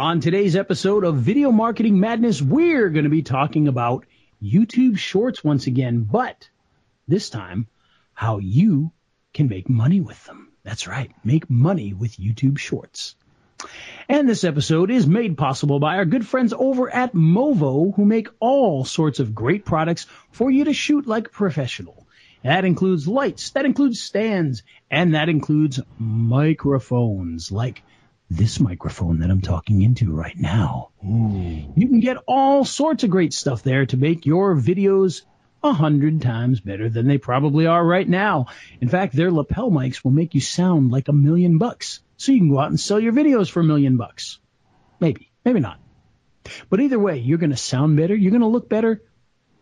On today's episode of Video Marketing Madness, we're going to be talking about YouTube Shorts once again, but this time, how you can make money with them. That's right, make money with YouTube Shorts. And this episode is made possible by our good friends over at Movo, who make all sorts of great products for you to shoot like a professional. That includes lights, that includes stands, and that includes microphones like this microphone that I'm talking into right now. Ooh. You can get all sorts of great stuff there to make your videos 100 times better than they probably are right now. In fact, their lapel mics will make you sound like $1,000,000. So you can go out and sell your videos for $1,000,000. Maybe, maybe not. But either way, you're going to sound better. You're going to look better.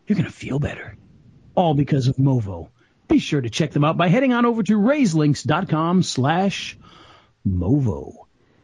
You're going to feel better. All because of Movo. Be sure to check them out by heading on over to raiselinks.com/Movo.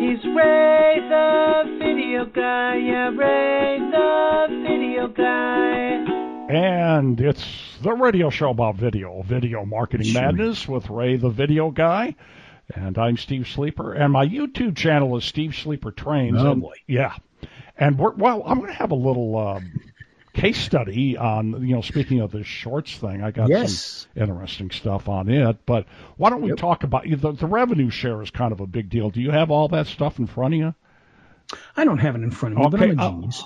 He's Ray the Video Guy, yeah, Ray the Video Guy. And it's the radio show about video, Video Marketing Madness with Ray the Video Guy. And I'm Steve Sleeper. And my YouTube channel is Steve Sleeper Trains. Lovely. Yeah. And, well, I'm going to have a little case study on, you know, speaking of this shorts thing. I got some interesting stuff on it. But why don't we talk about the revenue share is kind of a big deal. Do you have all that stuff in front of you? I don't have it in front of me, but I'm a genius.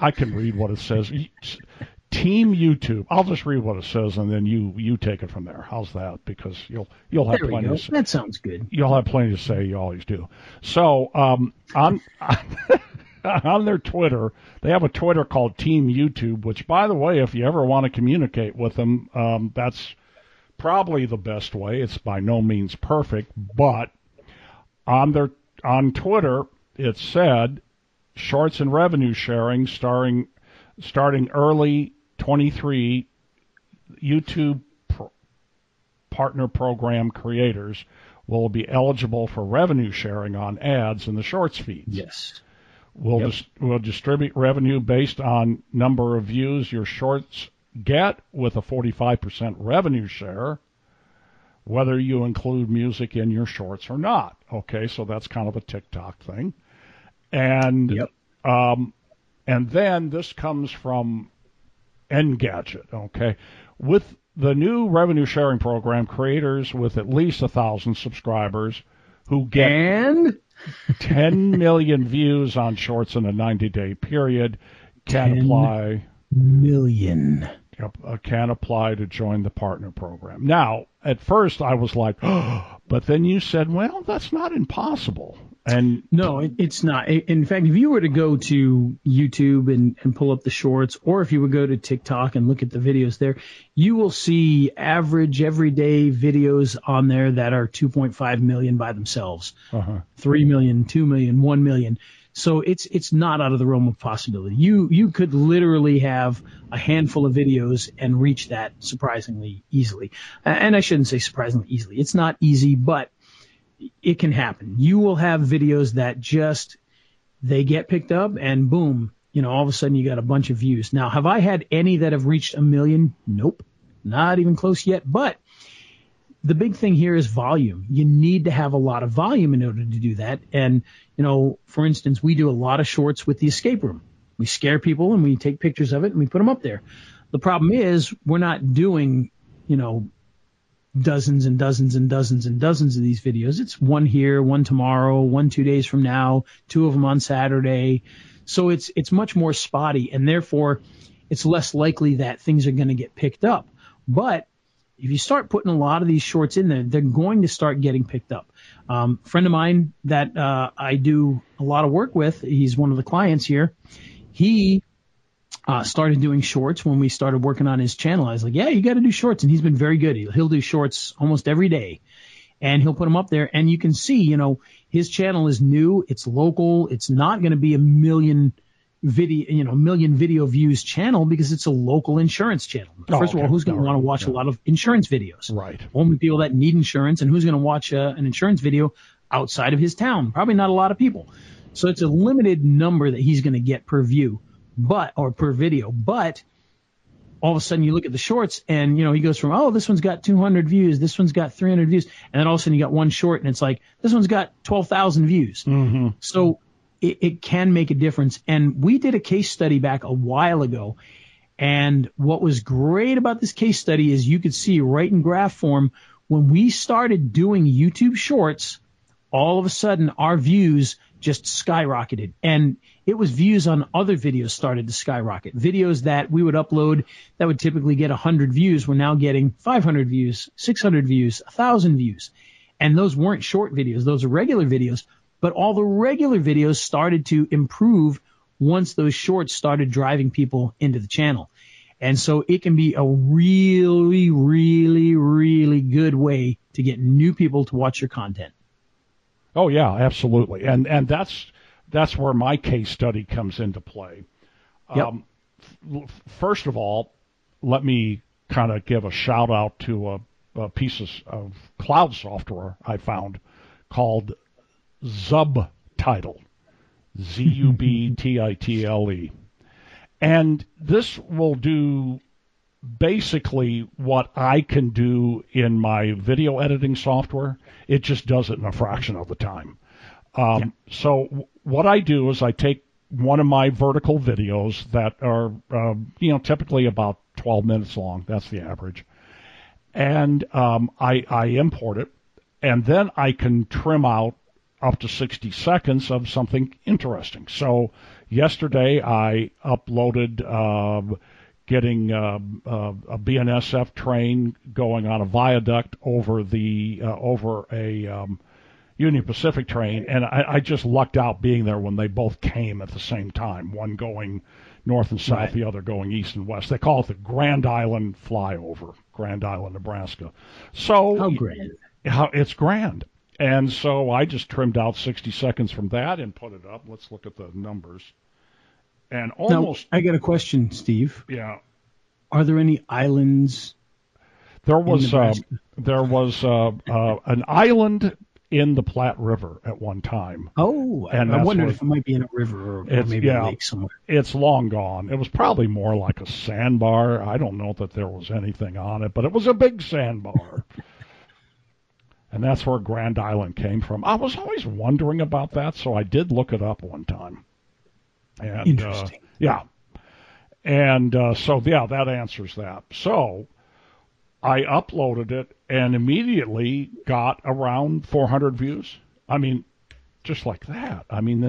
I can read what it says. Team YouTube. I'll just read what it says, and then you take it from there. How's that? Because you'll have plenty to say. That sounds good. You'll have plenty to say. You always do. So on their Twitter, they have a Twitter called Team YouTube, which, by the way, if you ever want to communicate with them, that's probably the best way. It's by no means perfect, but on Twitter, it said, shorts and revenue sharing starting early 23, YouTube partner program creators will be eligible for revenue sharing on ads in the shorts feeds. Yes. We'll distribute revenue based on number of views your shorts get with a 45% revenue share, whether you include music in your shorts or not. Okay, so that's kind of a TikTok thing. And and then this comes from Engadget, okay? With the new revenue sharing program, creators with at least 1,000 subscribers who get 10 million views on shorts in a 90-day period can apply. 10 million. Can apply to join the partner program. Now, at first I was like, oh, but then you said, well, that's not impossible. And no, it's not. In fact, if you were to go to YouTube and pull up the shorts, or if you would go to TikTok and look at the videos there, you will see average everyday videos on there that are 2.5 million by themselves, 3 million, 2 million, 1 million. So it's not out of the realm of possibility. You could literally have a handful of videos and reach that surprisingly easily. And I shouldn't say surprisingly easily. It's not easy, but it can happen. You will have videos that just, they get picked up and boom, you know, all of a sudden you got a bunch of views. Now, have I had any that have reached 1 million? Nope. Not even close yet, but the big thing here is volume. You need to have a lot of volume in order to do that. And, you know, for instance, we do a lot of shorts with the escape room. We scare people and we take pictures of it and we put them up there. The problem is we're not doing, you know, dozens and dozens and dozens and dozens of these videos. It's one here, one tomorrow, one 2 days from now, two of them on Saturday. So it's much more spotty, and therefore it's less likely that things are going to get picked up. But if you start putting a lot of these shorts in there, they're going to start getting picked up. A friend of mine that I do a lot of work with, he's one of the clients here, he started doing shorts when we started working on his channel. I was like, yeah, you got to do shorts. And he's been very good. He'll do shorts almost every day, and he'll put them up there. And you can see, you know, his channel is new. It's local. It's not going to be 1 million video, you know, million video views channel because it's a local insurance channel. First of all, who's going to want to watch a lot of insurance videos? Right. Only people that need insurance, and who's going to watch an insurance video outside of his town? Probably not a lot of people. So it's a limited number that he's going to get per view, or per video. But all of a sudden you look at the shorts and, you know, he goes from, oh, this one's got 200 views, this one's got 300 views. And then all of a sudden you got one short and it's like, this one's got 12,000 views. Mm-hmm. So it can make a difference. And we did a case study back a while ago. And what was great about this case study is you could see right in graph form, when we started doing YouTube Shorts, all of a sudden our views just skyrocketed. And it was views on other videos started to skyrocket. Videos that we would upload that would typically get 100 views were now getting 500 views, 600 views, 1,000 views. And those weren't short videos. Those are regular videos. But all the regular videos started to improve once those shorts started driving people into the channel. And so it can be a really, really, really good way to get new people to watch your content. Oh, yeah, absolutely. And that's where my case study comes into play. Yep. First of all, let me kind of give a shout-out to a piece of cloud software I found called Zubtitle, Zubtitle. And this will do basically what I can do in my video editing software. It just does it in a fraction of the time. So what I do is I take one of my vertical videos that are, typically about 12 minutes long. That's the average. And I import it, and then I can trim out up to 60 seconds of something interesting. So yesterday I uploaded getting a BNSF train going on a viaduct over the over a Union Pacific train, and I just lucked out being there when they both came at the same time, one going north and south, the other going east and west. They call it the Grand Island Flyover, Grand Island, Nebraska. So how grand? It's grand. And so I just trimmed out 60 seconds from that and put it up. Let's look at the numbers. And almost. Now, I got a question, Steve. Yeah. Are there any islands? There was an island in the Platte River at one time. Oh, and I wondered if it might be in a river or maybe a lake somewhere. It's long gone. It was probably more like a sandbar. I don't know that there was anything on it, but it was a big sandbar. And that's where Grand Island came from. I was always wondering about that, so I did look it up one time. And, interesting. So that answers that. So I uploaded it and immediately got around 400 views. I mean, just like that. I mean,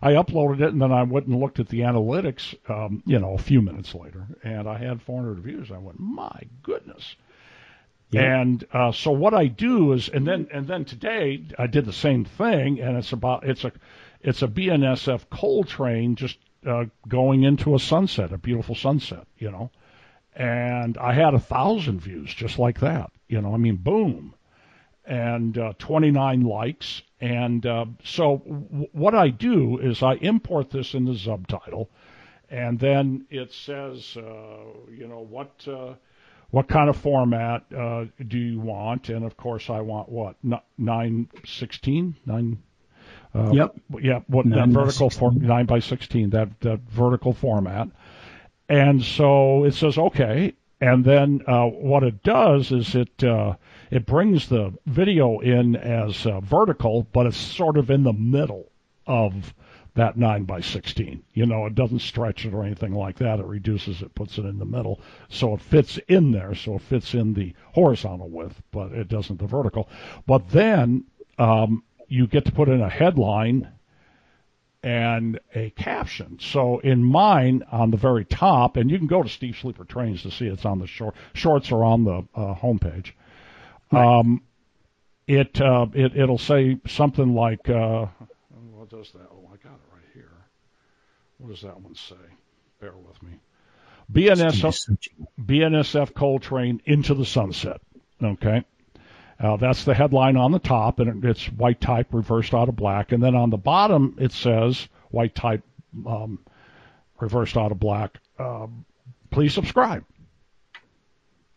I uploaded it, and then I went and looked at the analytics, a few minutes later, and I had 400 views. I went, my goodness. Yeah. And so what I do is, and then today I did the same thing, and it's a BNSF coal train just going into a sunset, a beautiful sunset, you know, and I had 1,000 views just like that, you know, I mean, boom, and 29 likes, and so what I do is I import this in the subtitle, and then it says, what kind of format do you want? And, of course, I want what? 9:16? That vertical format, 9 by 16, that vertical format. And so it says, okay. And then what it does is it brings the video in as vertical, but it's sort of in the middle of that 9 by 16. You know, it doesn't stretch it or anything like that. It reduces it, puts it in the middle. So it fits in there. So it fits in the horizontal width, but it doesn't the vertical. But then you get to put in a headline and a caption. So in mine, on the very top, and you can go to Steve Sleeper Trains to see it's on the shorts are on the homepage. Right. It'll say something like, what does that? Oh, I got it right here. What does that one say? Bear with me. BNSF coal train into the sunset. Okay. That's the headline on the top, and it's white type reversed out of black. And then on the bottom, it says white type Reversed Auto Black. Please subscribe.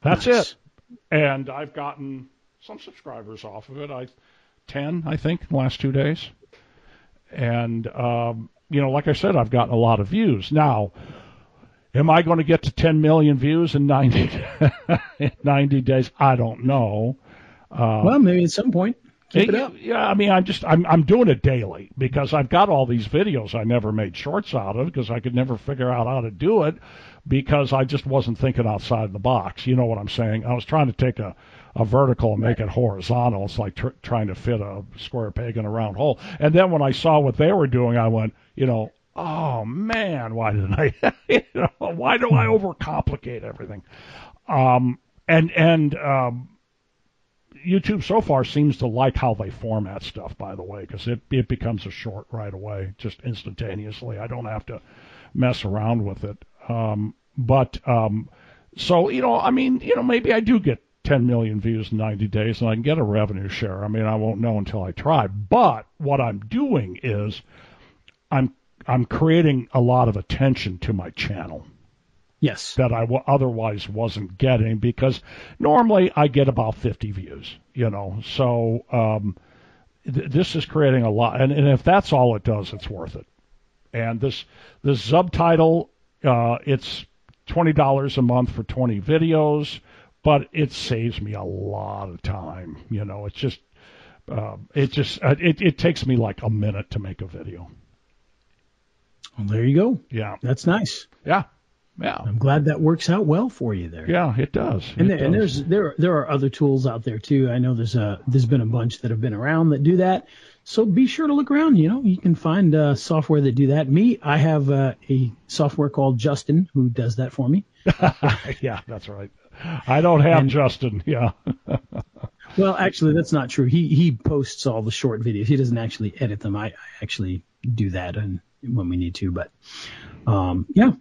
That's nice. It. And I've gotten some subscribers off of it. 10, I think, in the last 2 days. And, you know, like I said, I've gotten a lot of views. Now, am I going to get to 10 million views in 90 days? I don't know. Well, maybe at some point. Keep it up. Yeah, I mean, I'm doing it daily because I've got all these videos I never made shorts out of because I could never figure out how to do it because I just wasn't thinking outside the box. You know what I'm saying? I was trying to take a vertical and make it horizontal. It's like trying to fit a square peg in a round hole. And then when I saw what they were doing, I went, you know, oh man, why didn't I? You know, why do I overcomplicate everything? YouTube so far seems to like how they format stuff, by the way, because it becomes a short right away, just instantaneously. I don't have to mess around with it. So, you know, I mean, you know, maybe I do get 10 million views in 90 days and I can get a revenue share. I mean, I won't know until I try. But what I'm doing is I'm creating a lot of attention to my channel. Yes. That I otherwise wasn't getting because normally I get about 50 views, you know. So this is creating a lot. And if that's all it does, it's worth it. And this Zubtitle, it's $20 a month for 20 videos, but it saves me a lot of time. You know, it takes me like a minute to make a video. Well, there you go. Yeah. That's nice. Yeah. Yeah. I'm glad that works out well for you there. Yeah, it does. And there are other tools out there too. I know there's been a bunch that have been around that do that. So be sure to look around. You know, you can find software that do that. I have a software called Justin who does that for me. Yeah, that's right. I don't have Justin. Yeah. Well, actually, that's not true. He posts all the short videos. He doesn't actually edit them. I actually do that when we need to. But yeah.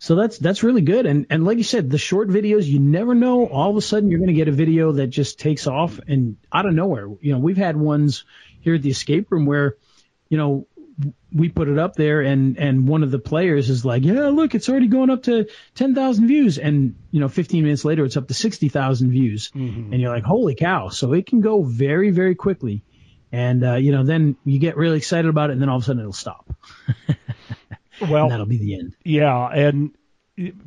So that's really good. And like you said, the short videos, you never know. All of a sudden, you're going to get a video that just takes off and out of nowhere. You know, we've had ones here at the escape room where, you know, we put it up there and one of the players is like, yeah, look, it's already going up to 10,000 views. And, you know, 15 minutes later, it's up to 60,000 views. Mm-hmm. And you're like, holy cow. So it can go very, very quickly. And, you know, then you get really excited about it and then all of a sudden it'll stop. Well, and that'll be the end. Yeah, and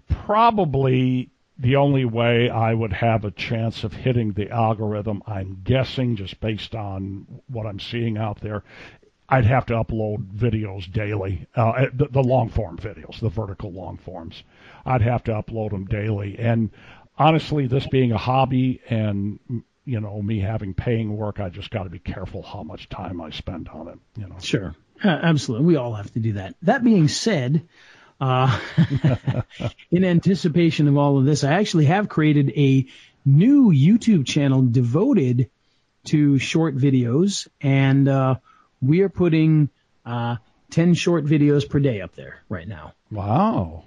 probably the only way I would have a chance of hitting the algorithm, I'm guessing, just based on what I'm seeing out there, I'd have to upload videos daily, the long-form videos, the vertical long forms. I'd have to upload them daily. And honestly, this being a hobby and, you know, me having paying work, I just got to be careful how much time I spend on it, you know. Sure. Absolutely. We all have to do that. That being said, in anticipation of all of this, I actually have created a new YouTube channel devoted to short videos, and we are putting 10 short videos per day up there right now. Wow.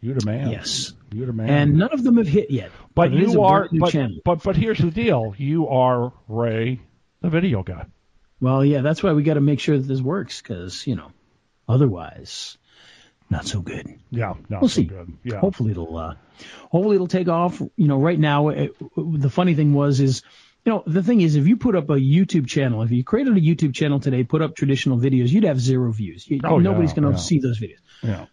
You're the man. Yes. You're the man. And none of them have hit yet. But you are, but here's the deal. You are Ray, the video guy. Well, yeah, that's why we got to make sure that this works because, you know, otherwise, not so good. Yeah, we'll see. Good. Yeah. Hopefully it'll take off. You know, right now, the funny thing is, you know, the thing is, if you put up a YouTube channel, if you created a YouTube channel today, put up traditional videos, you'd have zero views. Nobody's going to see those videos. Yeah.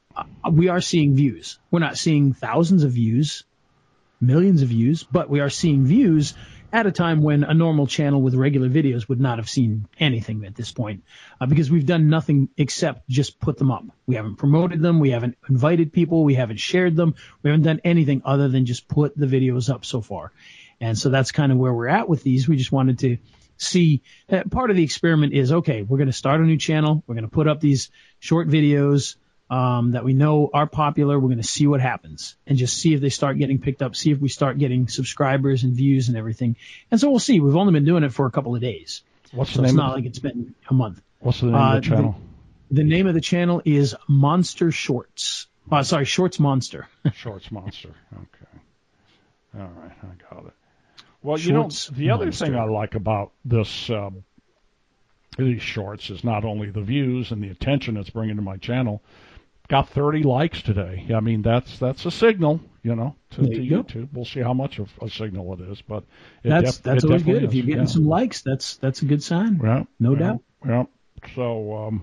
We are seeing views. We're not seeing thousands of views, millions of views, but we are seeing views at a time when a normal channel with regular videos would not have seen anything at this point because we've done nothing except just put them up. We haven't promoted them. We haven't invited people. We haven't shared them. We haven't done anything other than just put the videos up so far. And so that's kind of where we're at with these. We just wanted to see that part of the experiment is, okay, we're going to start a new channel. We're going to put up these short videos that we know are popular. We're going to see what happens and just see if they start getting picked up, see if we start getting subscribers and views and everything. And so we'll see. We've only been doing it for a couple of days. What's the name? It's not like it's been a month. What's the name of the channel? The name of the channel is Monster Shorts. Sorry, Shorts Monster. Shorts Monster. Okay. All right. I got it. Well, Shorts, you know, the other thing I like about this these shorts is not only the views and the attention it's bringing to my channel, got 30 likes today. I mean, that's a signal, you know, to YouTube. We'll see how much of a signal it is, but that's always good. If you're getting some likes, that's a good sign. Yeah, no doubt. Yeah. So,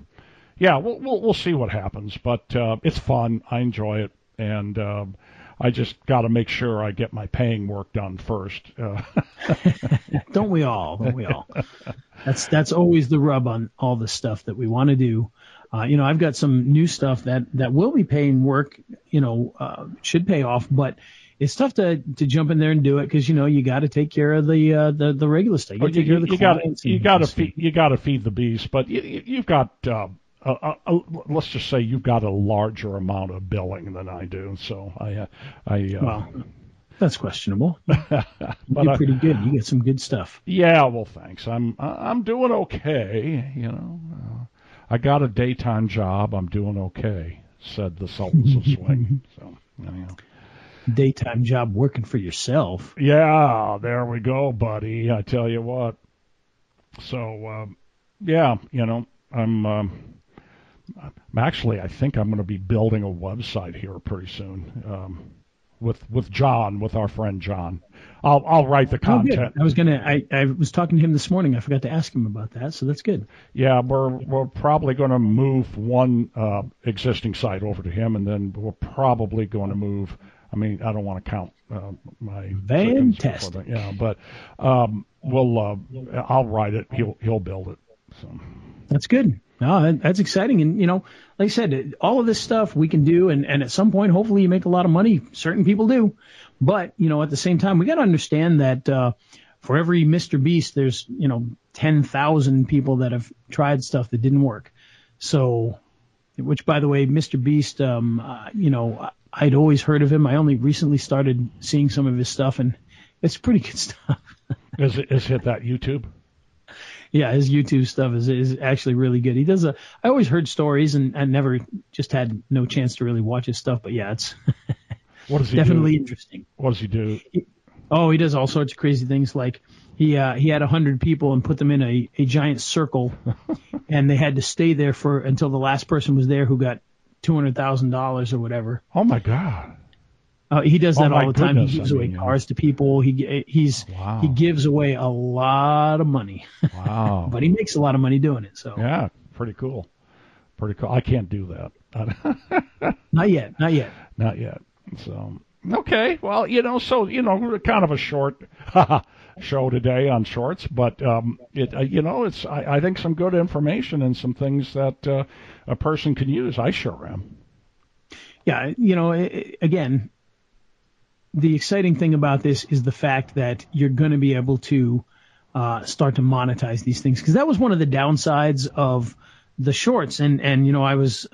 yeah, we'll see what happens, but it's fun. I enjoy it, and I just got to make sure I get my paying work done first. Don't we all? Don't we all? That's always the rub on all the stuff that we want to do. You know, I've got some new stuff that will be paying work, you know, should pay off, but it's tough to jump in there and do it because, you know, you got to take care of the regular stuff. You got to feed the beast, but you've got let's just say you've got a larger amount of billing than I do, so well, that's questionable. You're pretty good. You get some good stuff. Yeah, well, thanks. I'm doing okay, you know. I got a daytime job. I'm doing okay, said the Sultans of Swing. So, yeah. Daytime job working for yourself. Yeah, there we go, buddy. I tell you what. So, yeah, you know, I'm actually, I think I'm going to be building a website here pretty soon. With John, with our friend John, I'll write the content. Oh, I was talking to him this morning. I forgot to ask him about that, so that's good. Yeah, we're probably going to move one existing site over to him, and then we're probably going to move. I mean, I don't want to count my fantastic. Yeah, but we'll I'll write it. He'll build it. So that's good. No, that's exciting. And, you know, like I said, all of this stuff we can do. And at some point, hopefully you make a lot of money. Certain people do. But, you know, at the same time, we got to understand that for every Mr. Beast, there's, you know, 10,000 people that have tried stuff that didn't work. So, which, by the way, Mr. Beast, you know, I'd always heard of him. I only recently started seeing some of his stuff, and it's pretty good stuff. Is it that YouTube? Yeah, his YouTube stuff is actually really good. He does I always heard stories, and I never just had no chance to really watch his stuff. But yeah, it's definitely interesting. What does he do? He does all sorts of crazy things. Like he had 100 people and put them in a giant circle, and they had to stay there until the last person was there who got $200,000 or whatever. Oh my God. He does that all the time. He gives away cars to people. He gives away a lot of money. Wow! But he makes a lot of money doing it. So yeah, pretty cool. Pretty cool. I can't do that. Not yet. So okay. Well, you know, kind of a short show today on Shorts, but it's I think some good information and some things that a person can use. I sure am. Yeah, you know, again. The exciting thing about this is the fact that you're going to be able to start to monetize these things, because that was one of the downsides of the Shorts. And you know, I was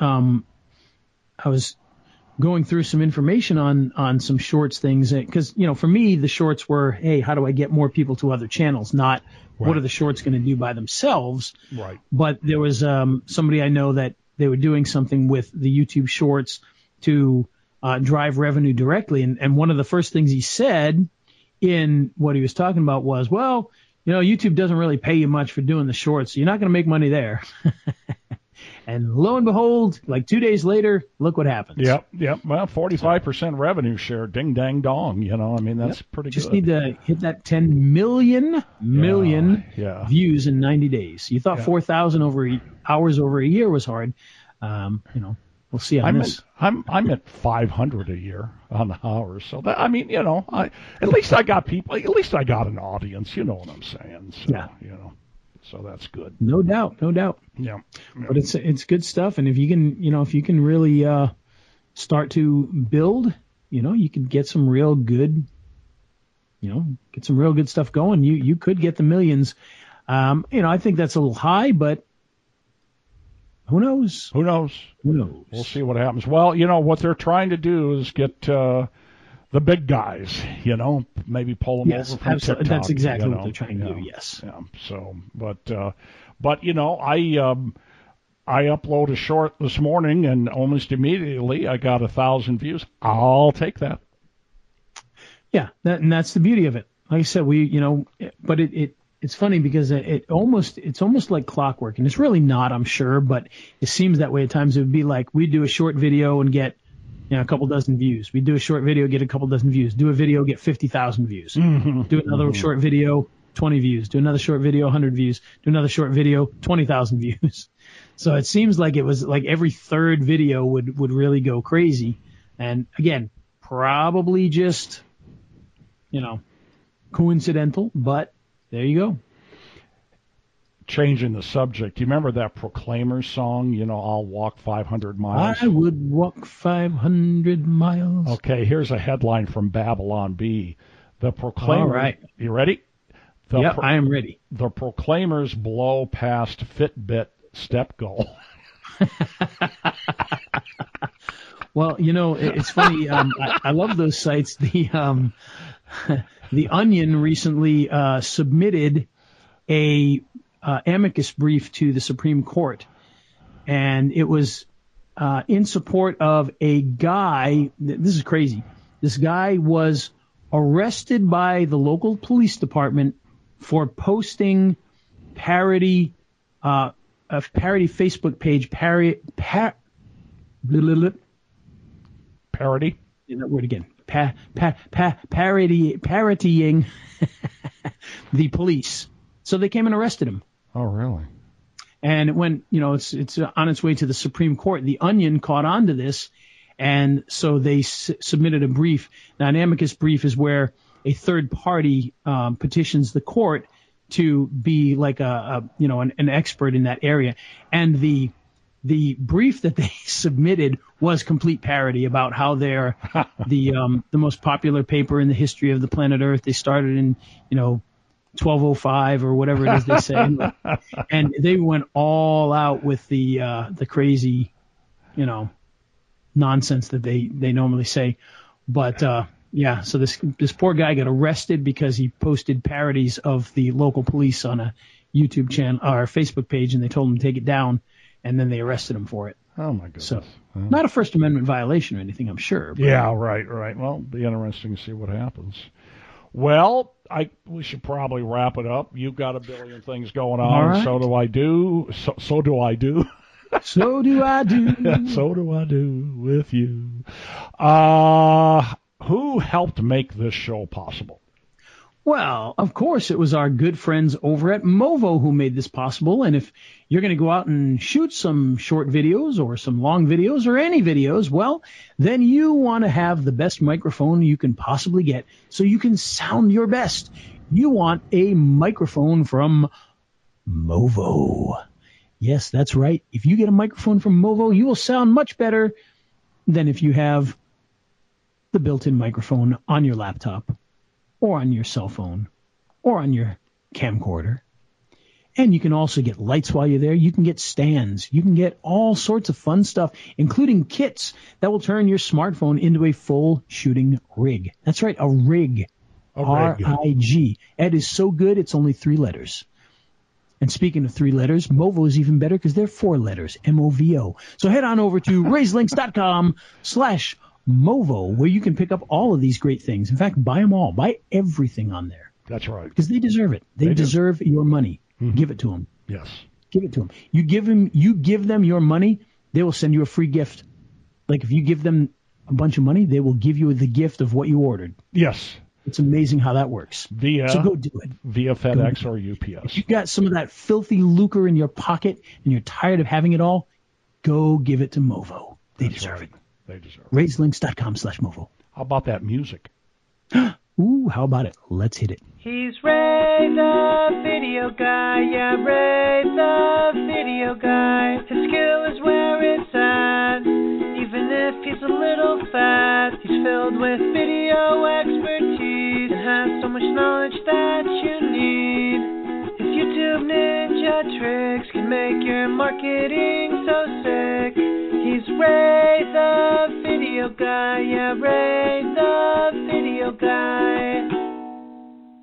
going through some information on some Shorts things, because, you know, for me, the Shorts were, hey, how do I get more people to other channels, not right. What are the Shorts going to do by themselves. Right. But there was somebody I know that they were doing something with the YouTube Shorts to drive revenue directly. And one of the first things he said in what he was talking about was, well, you know, YouTube doesn't really pay you much for doing the Shorts, so you're not going to make money there. And lo and behold, like 2 days later, look what happens. Yep. Well, 45% revenue share, ding, dang, dong. You know, I mean, that's pretty good. Just need to hit that 10 million views in 90 days. You thought 4,000 hours over a year was hard. You know. We'll see on this. I'm at 500 a year on the hours. So that, I mean, you know, at least I got people. At least I got an audience. You know what I'm saying? So, yeah. You know, so that's good. No doubt. Yeah. But it's good stuff. And if you can really start to build, you know, you could get some real good, you know, stuff going. You could get the millions. You know, I think that's a little high, but. Who knows? We'll see what happens. Well, you know, what they're trying to do is get the big guys, you know, maybe pull them over from TikTok. That's exactly what they're trying to do, yes. Yeah. So, but you know, I upload a short this morning, and almost immediately I got 1,000 views. I'll take that. Yeah, and that's the beauty of it. Like I said, but it it's funny because it's almost like clockwork, and it's really not, I'm sure, but it seems that way at times. It would be like we do a short video and get, you know, a couple dozen views. We do a short video, get a couple dozen views. Do a video, get 50,000 views. Mm-hmm. Do another short video, 20 views. Do another short video, 100 views. Do another short video, 20,000 views. So it seems like it was like every third video would really go crazy. And again, probably just, you know, coincidental, but there you go. Changing the subject. Do you remember that Proclaimers song, you know, I'll walk 500 miles? I would walk 500 miles. Okay, here's a headline from Babylon B. The Proclaimers. All right. You ready? Yeah, I am ready. The Proclaimers blow past Fitbit step goal. Well, you know, it's funny. I love those sites. The Onion recently submitted a amicus brief to the Supreme Court, and it was in support of a guy. This is crazy. This guy was arrested by the local police department for posting parody a parody Facebook page parody. In that word again. Parodying the police. So they came and arrested him. Oh, really? And it went, you know, it's on its way to the Supreme Court. The Onion caught on to this, and so they submitted a brief. Now, an amicus brief is where a third party petitions the court to be like an expert in that area. And the brief that they submitted was complete parody about how they're the most popular paper in the history of the planet Earth. They started in, you know, 1205 or whatever it is they say, and they went all out with the crazy, you know, nonsense that they normally say. But yeah, so this poor guy got arrested because he posted parodies of the local police on a YouTube channel or Facebook page, and they told him to take it down. And then they arrested him for it. Oh, my goodness. So, not a First Amendment violation or anything, I'm sure. But... yeah, right. Well, it'll be interesting to see what happens. Well, we should probably wrap it up. You've got a billion things going on. Right. So do I do with you. Who helped make this show possible? Well, of course, it was our good friends over at Movo who made this possible. And if you're going to go out and shoot some short videos or some long videos or any videos, well, then you want to have the best microphone you can possibly get so you can sound your best. You want a microphone from Movo. Yes, that's right. If you get a microphone from Movo, you will sound much better than if you have the built-in microphone on your laptop, or on your cell phone, or on your camcorder. And you can also get lights while you're there. You can get stands. You can get all sorts of fun stuff, including kits that will turn your smartphone into a full shooting rig. That's right, a rig. R-I-G. It is so good, it's only 3 letters. And speaking of 3 letters, Movo is even better because they're 4 letters, M-O-V-O. So head on over to raiselinks.com/Movo, where you can pick up all of these great things. In fact, buy them all. Buy everything on there. That's right. Because they deserve it. They deserve your money. Mm-hmm. Give it to them. Yes. Give it to them. You give them your money, they will send you a free gift. Like if you give them a bunch of money, they will give you the gift of what you ordered. Yes. It's amazing how that works. So go do it. Via FedEx or UPS. If you've got some of that filthy lucre in your pocket and you're tired of having it all, go give it to Movo. They deserve it. They deserve it. RaiseLinks.com/Movo. How about that music? Ooh, how about it? Let's hit it. He's Ray the Video Guy. Yeah, Ray the Video Guy. His skill is where it's at. Even if he's a little fat, he's filled with video expertise and has so much knowledge that you need. His YouTube ninja tricks can make your marketing so sick. He's Ray the Video Guy, yeah, Ray the Video Guy.